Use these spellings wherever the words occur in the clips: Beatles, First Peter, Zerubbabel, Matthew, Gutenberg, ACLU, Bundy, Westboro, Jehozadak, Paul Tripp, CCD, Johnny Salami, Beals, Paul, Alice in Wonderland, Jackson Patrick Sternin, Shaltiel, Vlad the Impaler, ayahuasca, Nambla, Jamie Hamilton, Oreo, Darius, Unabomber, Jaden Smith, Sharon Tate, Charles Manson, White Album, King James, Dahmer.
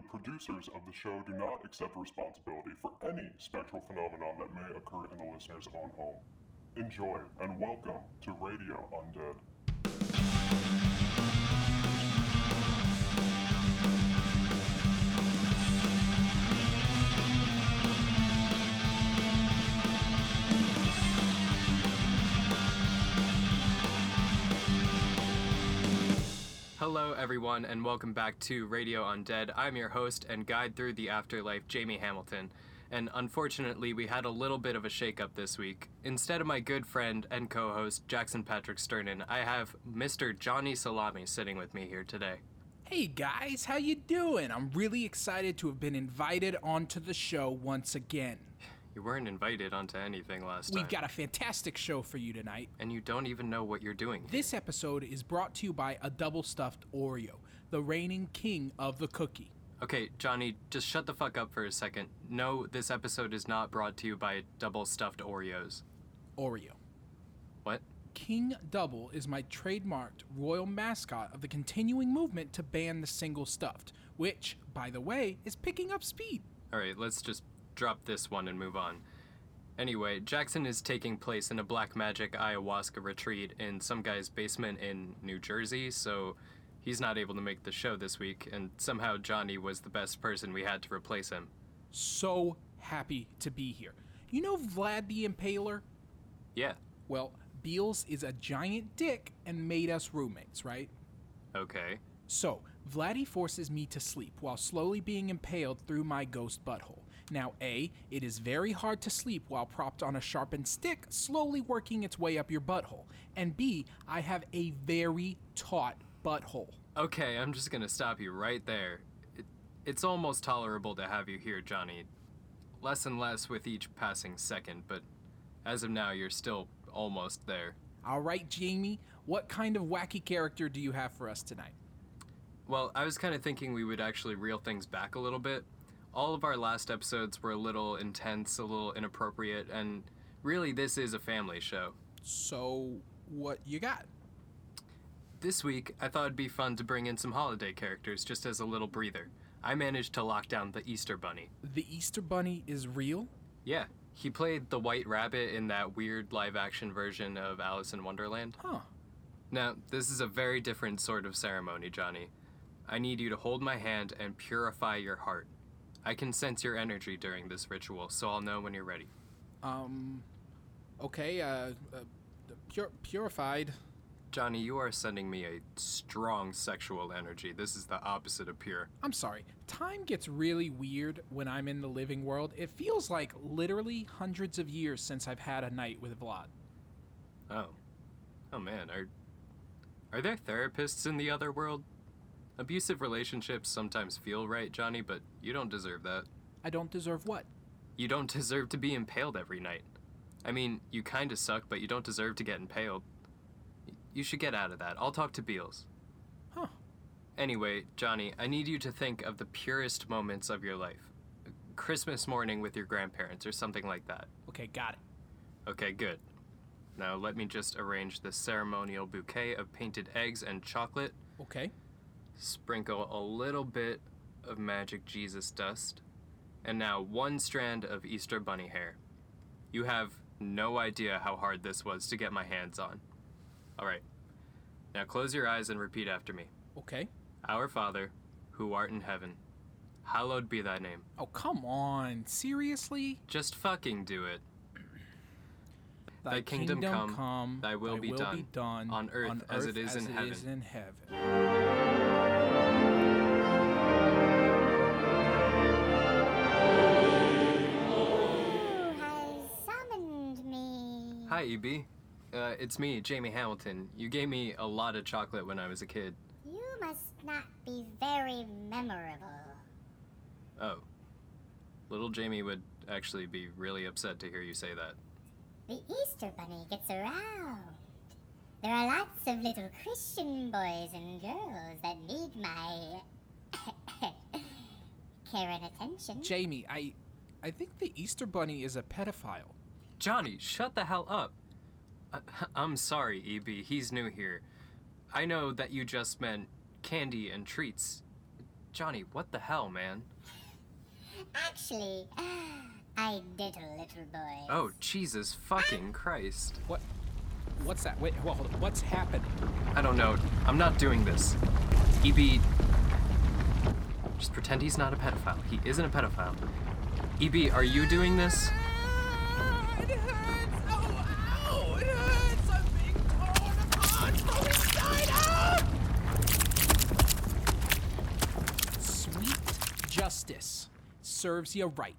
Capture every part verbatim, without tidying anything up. The producers of the show do not accept responsibility for any spectral phenomenon that may occur in the listener's own home. Enjoy, and welcome to Radio Undead. Hello everyone and welcome back to Radio Undead. I'm your host and guide through the afterlife, Jamie Hamilton. And unfortunately, we had a little bit of a shakeup this week. Instead of my good friend and co-host, Jackson Patrick Sternin, I have Mister Johnny Salami sitting with me here today. Hey guys, how you doing? I'm really excited to have been invited onto the show once again. You weren't invited onto anything last time. We've got a fantastic show for you tonight. And you don't even know what you're doing here. This episode is brought to you by a double-stuffed Oreo, the reigning king of the cookie. Okay, Johnny, just shut the fuck up for a second. No, this episode is not brought to you by double-stuffed Oreos. Oreo. What? King Double is my trademarked royal mascot of the continuing movement to ban the single stuffed, which, by the way, is picking up speed. All right, let's just drop this one and move on. Anyway, Jackson is taking place in a black magic ayahuasca retreat in some guy's basement in New Jersey, so he's not able to make the show this week, and somehow Johnny was the best person we had to replace him. So happy to be here. You know Vlad the Impaler? Yeah. Well, Beals is a giant dick and made us roommates, right? Okay. So, Vladdy forces me to sleep while slowly being impaled through my ghost butthole. Now, A, it is very hard to sleep while propped on a sharpened stick, slowly working its way up your butthole. And B, I have a very taut butthole. Okay, I'm just gonna stop you right there. It, it's almost tolerable to have you here, Johnny. Less and less with each passing second, but as of now, you're still almost there. All right, Jamie, what kind of wacky character do you have for us tonight? Well, I was kind of thinking we would actually reel things back a little bit. All of our last episodes were a little intense, a little inappropriate, and really this is a family show. So, what you got? This week, I thought it'd be fun to bring in some holiday characters just as a little breather. I managed to lock down the Easter Bunny. The Easter Bunny is real? Yeah. He played the White Rabbit in that weird live-action version of Alice in Wonderland. Huh. Now, this is a very different sort of ceremony, Johnny. I need you to hold my hand and purify your heart. I can sense your energy during this ritual, so I'll know when you're ready. Um, okay, uh, uh pur- purified. Johnny, you are sending me a strong sexual energy. This is the opposite of pure. I'm sorry. Time gets really weird when I'm in the living world. It feels like literally hundreds of years since I've had a night with Vlad. Oh. Oh, man. Are, are there therapists in the other world? Abusive relationships sometimes feel right, Johnny, but you don't deserve that. I don't deserve what? You don't deserve to be impaled every night. I mean, you kinda suck, but you don't deserve to get impaled. You should get out of that. I'll talk to Beals. Huh. Anyway, Johnny, I need you to think of the purest moments of your life. Christmas morning with your grandparents or something like that. Okay, got it. Okay, good. Now let me just arrange the ceremonial bouquet of painted eggs and chocolate. Okay. Sprinkle a little bit of magic Jesus dust, and now one strand of Easter Bunny hair. You have no idea how hard this was to get my hands on. All right, now close your eyes and repeat after me. Okay. Our Father, who art in heaven, hallowed be thy name. Oh, come on, seriously? Just fucking do it. Thy, thy kingdom, kingdom come, come, thy will, thy be, will done, be done, on earth, on earth as it is, as in, it heaven. is in heaven. Hi, E B. Uh, it's me, Jamie Hamilton. You gave me a lot of chocolate when I was a kid. You must not be very memorable. Oh. Little Jamie would actually be really upset to hear you say that. The Easter Bunny gets around. There are lots of little Christian boys and girls that need my care and attention. Jamie, I, I think the Easter Bunny is a pedophile. Johnny, shut the hell up. Uh, I'm sorry, E B. He's new here. I know that you just meant candy and treats. Johnny, what the hell, man? Actually, I did a little boy. Oh, Jesus fucking Christ. What? What's that? Wait, whoa, what's happening? I don't know. I'm not doing this. E B, just pretend he's not a pedophile. He isn't a pedophile. E B, are you doing this? Ah, it hurts. Oh, ow, it hurts. I'm being torn apart from inside out. Sweet justice serves you right.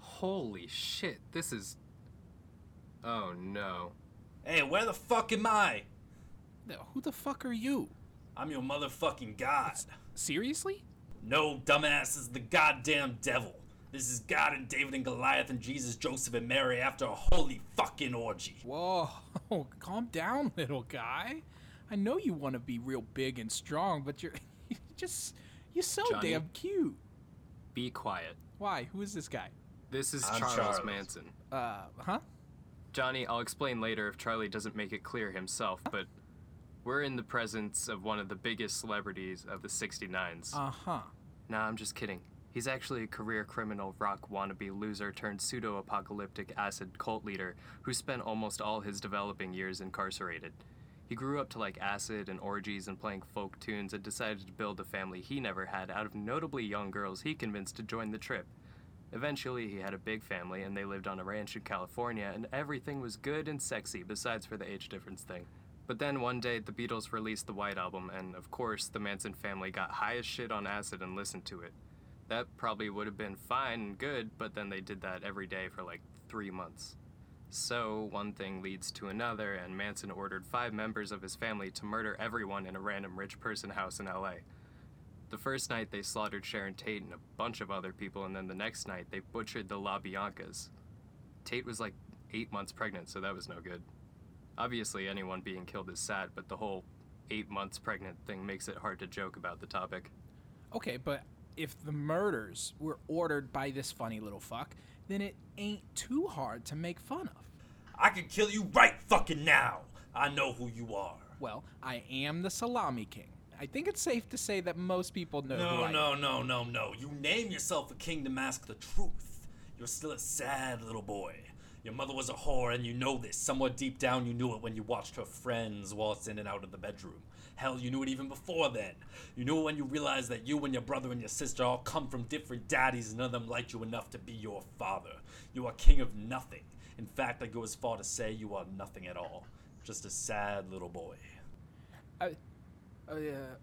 Holy shit, this is... Oh, no. Hey, where the fuck am I? Who the fuck are you? I'm your motherfucking god. It's, seriously? No, dumbass, is the goddamn devil. This is God and David and Goliath and Jesus, Joseph and Mary after a holy fucking orgy. Whoa, calm down, little guy. I know you want to be real big and strong, but you're you just, you're so Johnny, damn cute. Be quiet. Why? Who is this guy? This is Charles, Charles Manson. Uh, huh? Johnny, I'll explain later if Charlie doesn't make it clear himself, but we're in the presence of one of the biggest celebrities of the sixty-nines. Uh-huh. Nah, I'm just kidding. He's actually a career criminal rock wannabe loser turned pseudo-apocalyptic acid cult leader who spent almost all his developing years incarcerated. He grew up to like acid and orgies and playing folk tunes and decided to build a family he never had out of notably young girls he convinced to join the trip. Eventually, he had a big family, and they lived on a ranch in California, and everything was good and sexy, besides for the age difference thing. But then one day, the Beatles released the White Album, and of course, the Manson family got high as shit on acid and listened to it. That probably would have been fine and good, but then they did that every day for like three months. So, one thing leads to another, and Manson ordered five members of his family to murder everyone in a random rich person house in L A. The first night, they slaughtered Sharon Tate and a bunch of other people, and then the next night, they butchered the LaBiancas. Tate was like eight months pregnant, so that was no good. Obviously, anyone being killed is sad, but the whole eight months pregnant thing makes it hard to joke about the topic. Okay, but if the murders were ordered by this funny little fuck, then it ain't too hard to make fun of. I could kill you right fucking now! I know who you are. Well, I am the Salami King. I think it's safe to say that most people know no, who I No, am. no, no, no, no. You name yourself a king to mask the truth. You're still a sad little boy. Your mother was a whore, and you know this. Somewhere deep down, you knew it when you watched her friends waltz in and out of the bedroom. Hell, you knew it even before then. You knew it when you realized that you and your brother and your sister all come from different daddies, and none of them liked you enough to be your father. You are king of nothing. In fact, I go as far to say you are nothing at all. Just a sad little boy. I... Oh, yeah.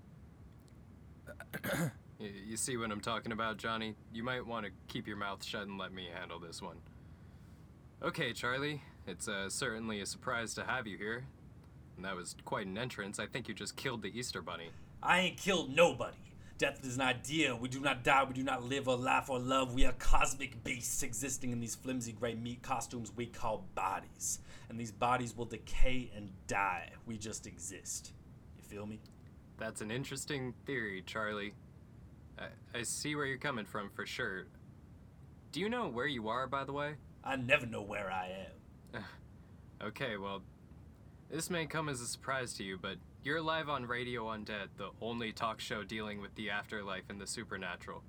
You see what I'm talking about, Johnny? You might want to keep your mouth shut and let me handle this one. Okay, Charlie, it's uh, certainly a surprise to have you here. And that was quite an entrance. I think you just killed the Easter Bunny. I ain't killed nobody. Death is an idea. We do not die. We do not live or laugh or love. We are cosmic beasts existing in these flimsy gray meat costumes we call bodies. And these bodies will decay and die. We just exist. You feel me? That's an interesting theory, Charlie. I, I see where you're coming from, for sure. Do you know where you are, by the way? I never know where I am. Okay, well, this may come as a surprise to you, but you're live on Radio Undead, the only talk show dealing with the afterlife and the supernatural.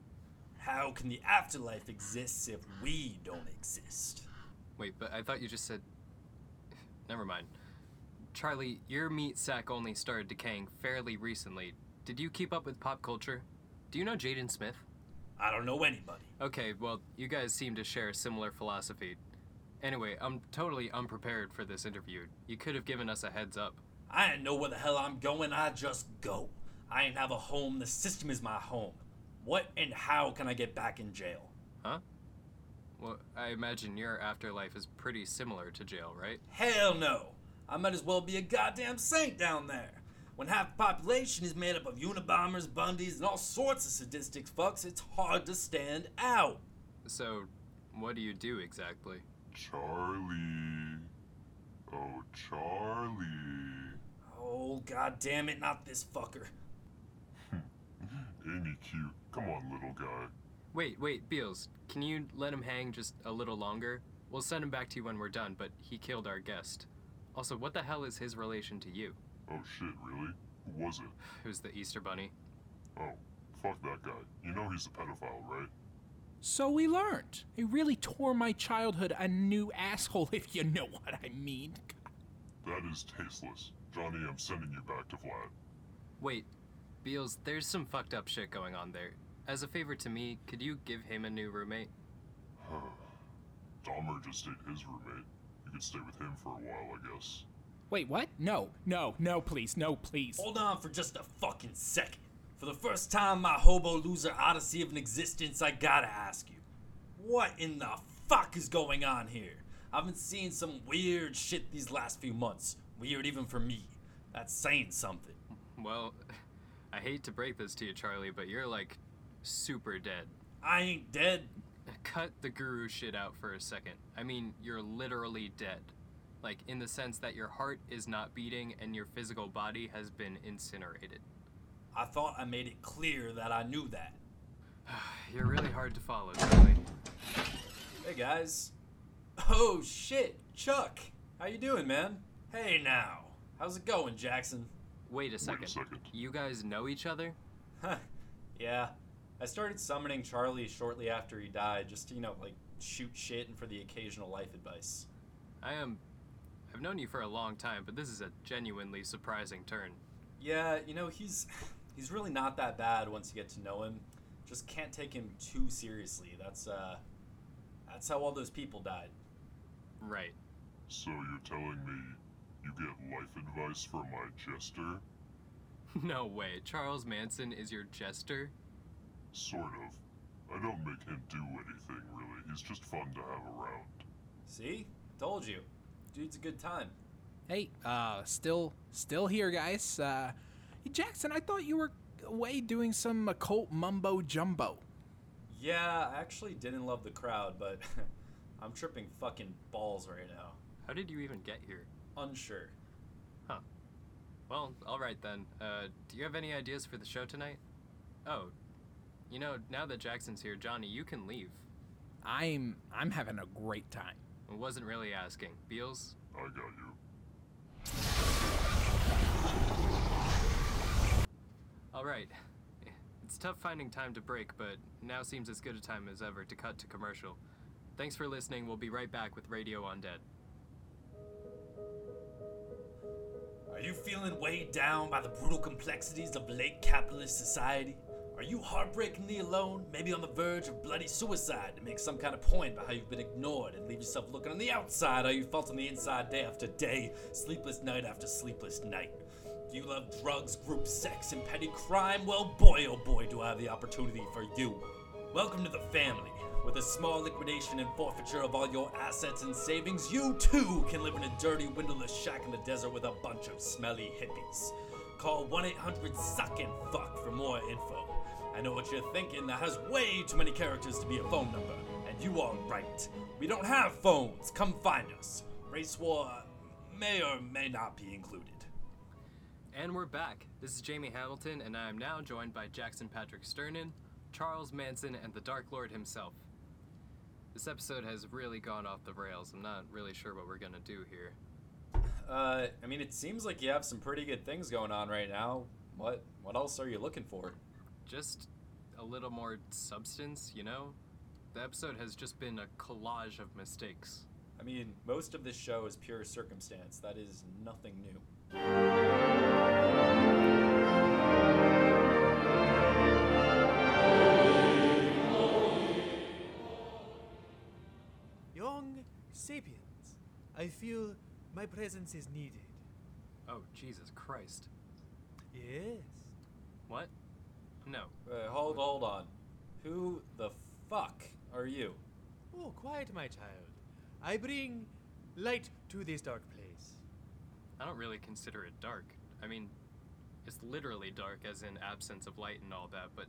How can the afterlife exist if we don't exist? Wait, but I thought you just said... Never mind. Charlie, your meat sack only started decaying fairly recently. Did you keep up with pop culture? Do you know Jaden Smith? I don't know anybody. Okay, well, you guys seem to share a similar philosophy. Anyway, I'm totally unprepared for this interview. You could have given us a heads up. I ain't know where the hell I'm going, I just go. I ain't have a home, the system is my home. What and how can I get back in jail? Huh? Well, I imagine your afterlife is pretty similar to jail, right? Hell no! I might as well be a goddamn saint down there. When half the population is made up of Unabombers, Bundys, and all sorts of sadistic fucks, it's hard to stand out. So, what do you do exactly? Charlie. Oh, Charlie. Oh, goddamn it, not this fucker. Ain't he cute? Come on, little guy. Wait, wait, Beals, can you let him hang just a little longer? We'll send him back to you when we're done, but he killed our guest. Also, what the hell is his relation to you? Oh shit, really? Who was it? It was the Easter Bunny. Oh, Fuck that guy. You know he's a pedophile, right? So we learned. He really tore my childhood a new asshole, if you know what I mean. That is tasteless. Johnny, I'm sending you back to Vlad. Wait, Beals, there's some fucked up shit going on there. As a favor to me, could you give him a new roommate? Dahmer just ate his roommate. You could stay with him for a while, I guess. Wait, what? No, no, no, please, no, please. Hold on for just a fucking second. For the first time in my hobo loser odyssey of an existence, I gotta ask you, what in the fuck is going on here? I've been seeing some weird shit these last few months. Weird even for me. That's saying something. Well, I hate to break this to you, Charlie, but you're, like, super dead. I ain't dead. Cut the guru shit out for a second. I mean, you're literally dead. Like, in the sense that your heart is not beating and your physical body has been incinerated. I thought I made it clear that I knew that. You're really hard to follow, Charlie. Hey, guys. Oh, shit, Chuck. How you doing, man? Hey, now. How's it going, Jackson? Wait a second. Wait a second. You guys know each other? Huh. Yeah. I started summoning Charlie shortly after he died, just to, you know, like, shoot shit and for the occasional life advice. I am... I've known you for a long time, but this is a genuinely surprising turn. Yeah, you know, he's he's really not that bad once you get to know him. Just can't take him too seriously. That's, uh... That's how all those people died. Right. So you're telling me you get life advice from my jester? No way. Charles Manson is your jester? Sort of. I don't make him do anything, really. He's just fun to have around. See? Told you. Dude's a good time. Hey, uh, still still here, guys. Uh, Jackson, I thought you were away doing some occult mumbo-jumbo. Yeah, I actually didn't love the crowd, but... I'm tripping fucking balls right now. How did you even get here? Unsure. Huh. Well, alright then. Uh, do you have any ideas for the show tonight? Oh. You know, now that Jackson's here, Johnny, you can leave. I'm... I'm having a great time. I wasn't really asking. Beals? I got you. Alright. It's tough finding time to break, but now seems as good a time as ever to cut to commercial. Thanks for listening. We'll be right back with Radio Undead. Are you feeling weighed down by the brutal complexities of late capitalist society? Are you heartbreakingly alone, maybe on the verge of bloody suicide, to make some kind of point about how you've been ignored and leave yourself looking on the outside how you felt on the inside day after day, sleepless night after sleepless night? Do you love drugs, group sex, and petty crime? Well, boy, oh boy, do I have the opportunity for you. Welcome to the family. With a small liquidation and forfeiture of all your assets and savings, you too can live in a dirty, windowless shack in the desert with a bunch of smelly hippies. Call one eight hundred suck and fuck for more info. I know what you're thinking, that has way too many characters to be a phone number, and you are right. We don't have phones, come find us. Race war may or may not be included. And we're back. This is Jamie Hamilton, and I am now joined by Jackson Patrick Sternin, Charles Manson, and the Dark Lord himself. This episode has really gone off the rails. I'm not really sure what we're gonna do here. Uh, I mean, it seems like you have some pretty good things going on right now. What, what else are you looking for? Just a little more substance, you know? The episode has just been a collage of mistakes. I mean, most of this show is pure circumstance. That is nothing new. Sapiens, I feel my presence is needed. Oh, Jesus Christ. Yes. What? No. Uh, hold, hold on. Who the fuck are you? Oh, quiet, my child. I bring light to this dark place. I don't really consider it dark. I mean, it's literally dark, as in absence of light and all that, but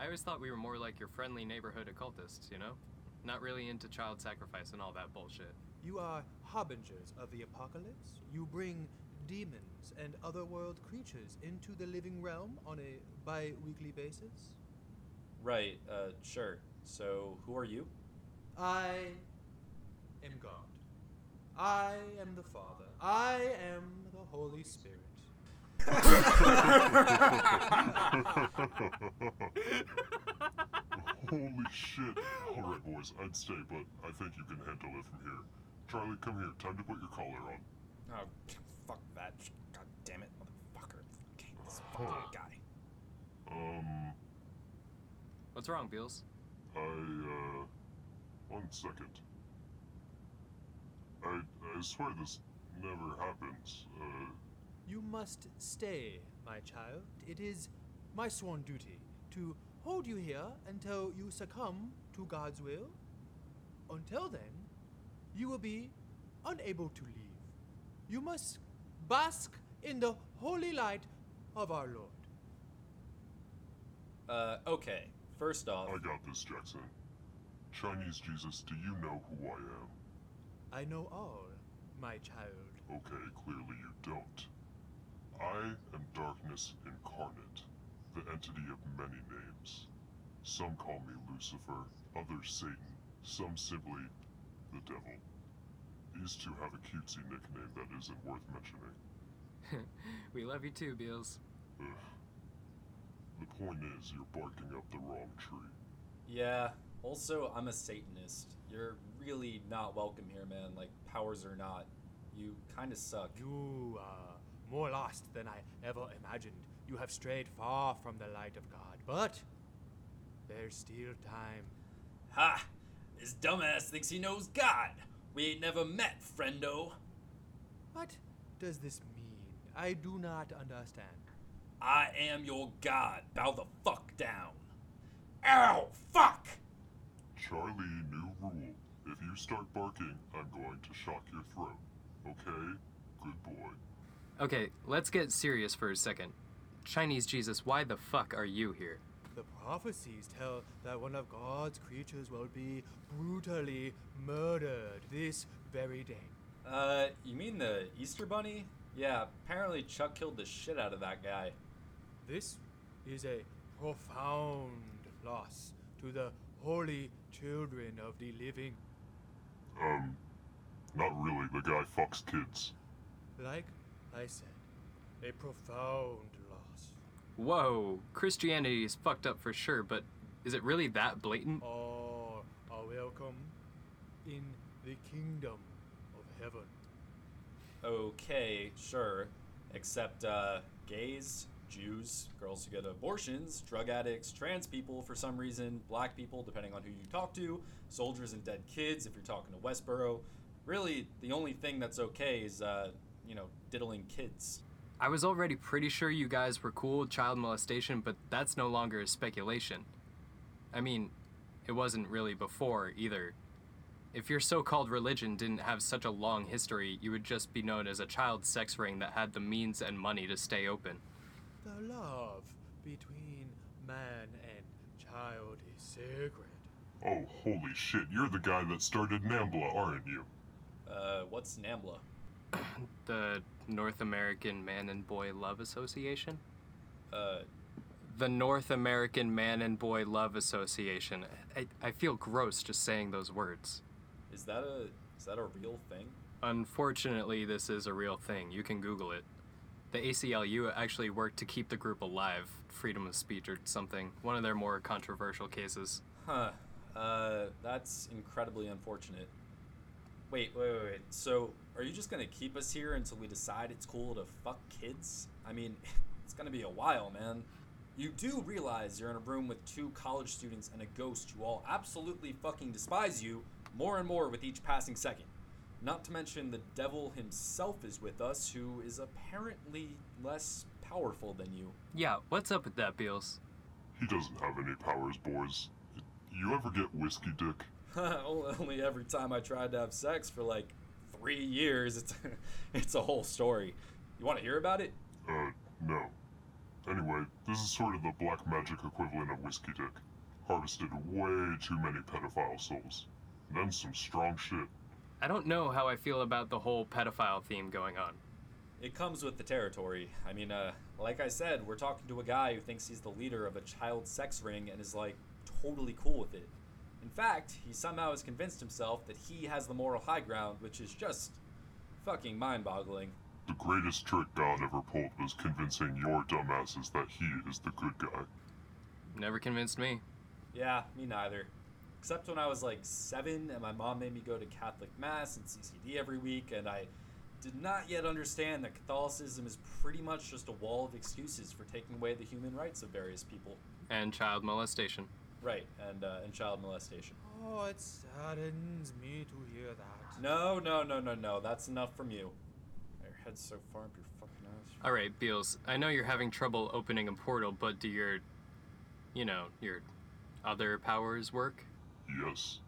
I always thought we were more like your friendly neighborhood occultists, you know? Not really into child sacrifice and all that bullshit. You are harbingers of the apocalypse. You bring demons and otherworld creatures into the living realm on a bi-weekly basis. Right, uh, sure. So, who are you? I am God. I am the Father. I am the Holy Spirit. Holy shit. Alright, boys, I'd stay, but I think you can handle it from here. Charlie, come here. Time to put your collar on. Oh, fuck that. God damn it, motherfucker. Okay, this fucking huh. guy. Um... What's wrong, Beals? I, uh... One second. I, I swear this never happens. Uh... You must stay, my child. It is my sworn duty to hold you here until you succumb to God's will. Until then, you will be unable to leave. You must bask in the holy light of our Lord. Uh, okay. First off... I got this, Jackson. Chinese Jesus, do you know who I am? I know all, my child. Okay, clearly you don't. I am darkness incarnate, the entity of many names. Some call me Lucifer, others Satan, some simply the devil. These two have a cutesy nickname that isn't worth mentioning. We love you too, Beals. Ugh. The point is, you're barking up the wrong tree. Yeah, also, I'm a Satanist. You're really not welcome here, man. Like, powers or not, you kinda suck. You are more lost than I ever imagined. You have strayed far from the light of God, but there's still time. Ha! This dumbass thinks he knows God! We ain't never met, friendo. What does this mean? I do not understand. I am your God. Bow the fuck down. Ow! Fuck! Charlie, new rule. If you start barking, I'm going to shock your throat. Okay? Good boy. Okay, let's get serious for a second. Chinese Jesus, why the fuck are you here? The prophecies tell that one of God's creatures will be brutally murdered this very day. Uh, you mean the Easter Bunny? Yeah, apparently Chuck killed the shit out of that guy. This is a profound loss to the holy children of the living. Um, not really. The guy fucks kids. Like I said, a profound loss. Whoa, Christianity is fucked up for sure, but is it really that blatant? All are welcome in the kingdom of heaven. Okay, sure. Except, uh, gays, Jews, girls who get abortions, drug addicts, trans people for some reason, black people, depending on who you talk to, soldiers and dead kids, if you're talking to Westboro. Really, the only thing that's okay is, uh, you know, diddling kids. I was already pretty sure you guys were cool with child molestation, but that's no longer a speculation. I mean, it wasn't really before, either. If your so-called religion didn't have such a long history, you would just be known as a child sex ring that had the means and money to stay open. The love between man and child is sacred. Oh, holy shit, you're the guy that started Nambla, aren't you? Uh, what's Nambla? The North American Man and Boy Love Association? Uh, the North American Man and Boy Love Association. I, I feel gross just saying those words. Is that a is that a real thing? Unfortunately, this is a real thing. You can Google it. The A C L U actually worked to keep the group alive, freedom of speech or something. One of their more controversial cases. Huh. Uh, that's incredibly unfortunate. Wait, wait, wait, wait. So, are you just gonna keep us here until we decide it's cool to fuck kids? I mean, it's gonna be a while, man. You do realize you're in a room with two college students and a ghost who all absolutely fucking despise you more and more with each passing second. Not to mention the devil himself is with us, who is apparently less powerful than you. Yeah, what's up with that, Beals? He doesn't have any powers, boys. You ever get whiskey dick? Only every time I tried to have sex for like three years, it's it's a whole story. You want to hear about it? Uh, no. Anyway, this is sort of the black magic equivalent of whiskey dick. Harvested way too many pedophile souls. And then some strong shit. I don't know how I feel about the whole pedophile theme going on. It comes with the territory. I mean, uh, like I said, we're talking to a guy who thinks he's the leader of a child sex ring and is like totally cool with it. In fact, he somehow has convinced himself that he has the moral high ground, which is just fucking mind-boggling. The greatest trick God ever pulled was convincing your dumbasses that he is the good guy. Never convinced me. Yeah, me neither. Except when I was like seven and my mom made me go to Catholic Mass and C C D every week, and I did not yet understand that Catholicism is pretty much just a wall of excuses for taking away the human rights of various people. And child molestation. Right, and uh, and child molestation. Oh, it saddens me to hear that. No, no, no, no, no. That's enough from you. Your head's so far up your fucking ass. All right, Beals, I know you're having trouble opening a portal, but do your, you know, your other powers work? Yes.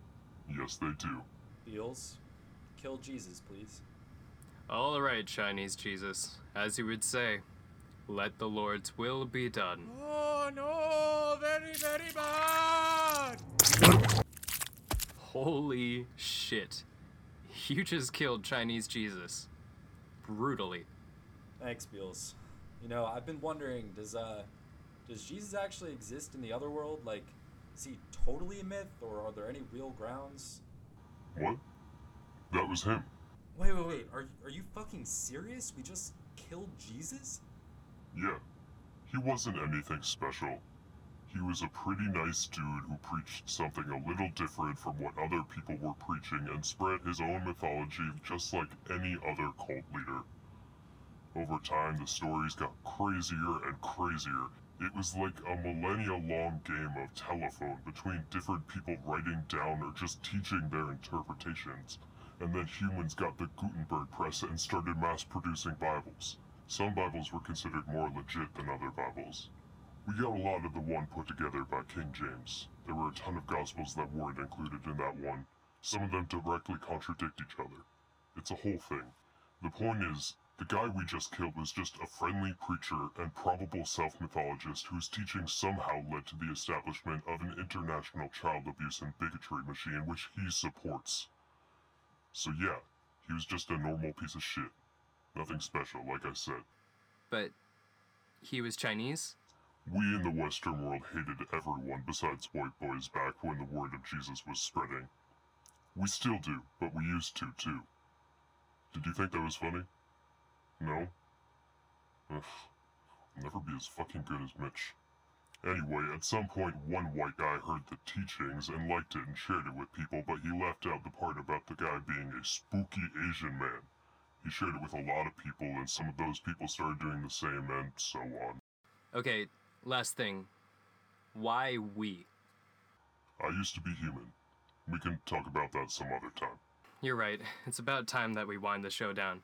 Yes, they do. Beals, kill Jesus, please. All right, Chinese Jesus. As you would say, let the Lord's will be done. Oh, no! Very, very bad! Holy shit. You just killed Chinese Jesus. Brutally. Thanks, Beals. You know, I've been wondering, does, uh, does Jesus actually exist in the other world? Like, is he totally a myth, or are there any real grounds? What? That was him. Wait, wait, wait. Are, are you fucking serious? We just killed Jesus? Yeah, he wasn't anything special. He was a pretty nice dude who preached something a little different from what other people were preaching and spread his own mythology just like any other cult leader. Over time, the stories got crazier and crazier. It was like a millennia-long game of telephone between different people writing down or just teaching their interpretations. And then humans got the Gutenberg press and started mass-producing Bibles. Some Bibles were considered more legit than other Bibles. We got a lot of the one put together by King James. There were a ton of Gospels that weren't included in that one. Some of them directly contradict each other. It's a whole thing. The point is, the guy we just killed was just a friendly preacher and probable self-mythologist whose teaching somehow led to the establishment of an international child abuse and bigotry machine which he supports. So yeah, he was just a normal piece of shit. Nothing special, like I said. But he was Chinese? We in the Western world hated everyone besides white boys back when the word of Jesus was spreading. We still do, but we used to, too. Did you think that was funny? No? Ugh. I'll never be as fucking good as Mitch. Anyway, at some point, one white guy heard the teachings and liked it and shared it with people, but he left out the part about the guy being a spooky Asian man. He shared it with a lot of people, and some of those people started doing the same, and so on. Okay, last thing. Why we? I used to be human. We can talk about that some other time. You're right. It's about time that we wind the show down.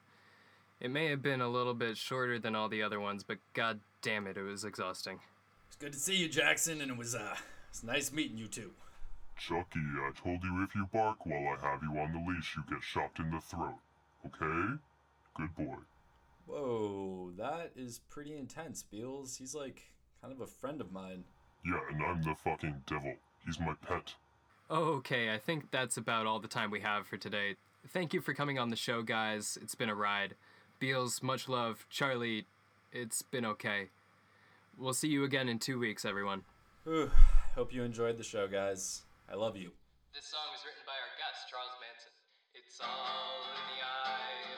It may have been a little bit shorter than all the other ones, but god damn it, it was exhausting. It's good to see you, Jackson, and it was, uh, it's nice meeting you two. Chucky, I told you if you bark while I have you on the leash, you get shot in the throat. Okay, good boy. Whoa, that is pretty intense, Beals. He's like kind of a friend of mine. Yeah, and I'm the fucking devil. He's my pet. Okay, I think that's about all the time we have for today. Thank you for coming on the show, guys. It's been a ride. Beals, much love. Charlie, it's been okay. We'll see you again in two weeks, everyone. Ooh, hope you enjoyed the show, guys. I love you. This song was written by our guest, Charles Manson. It's all in the eye.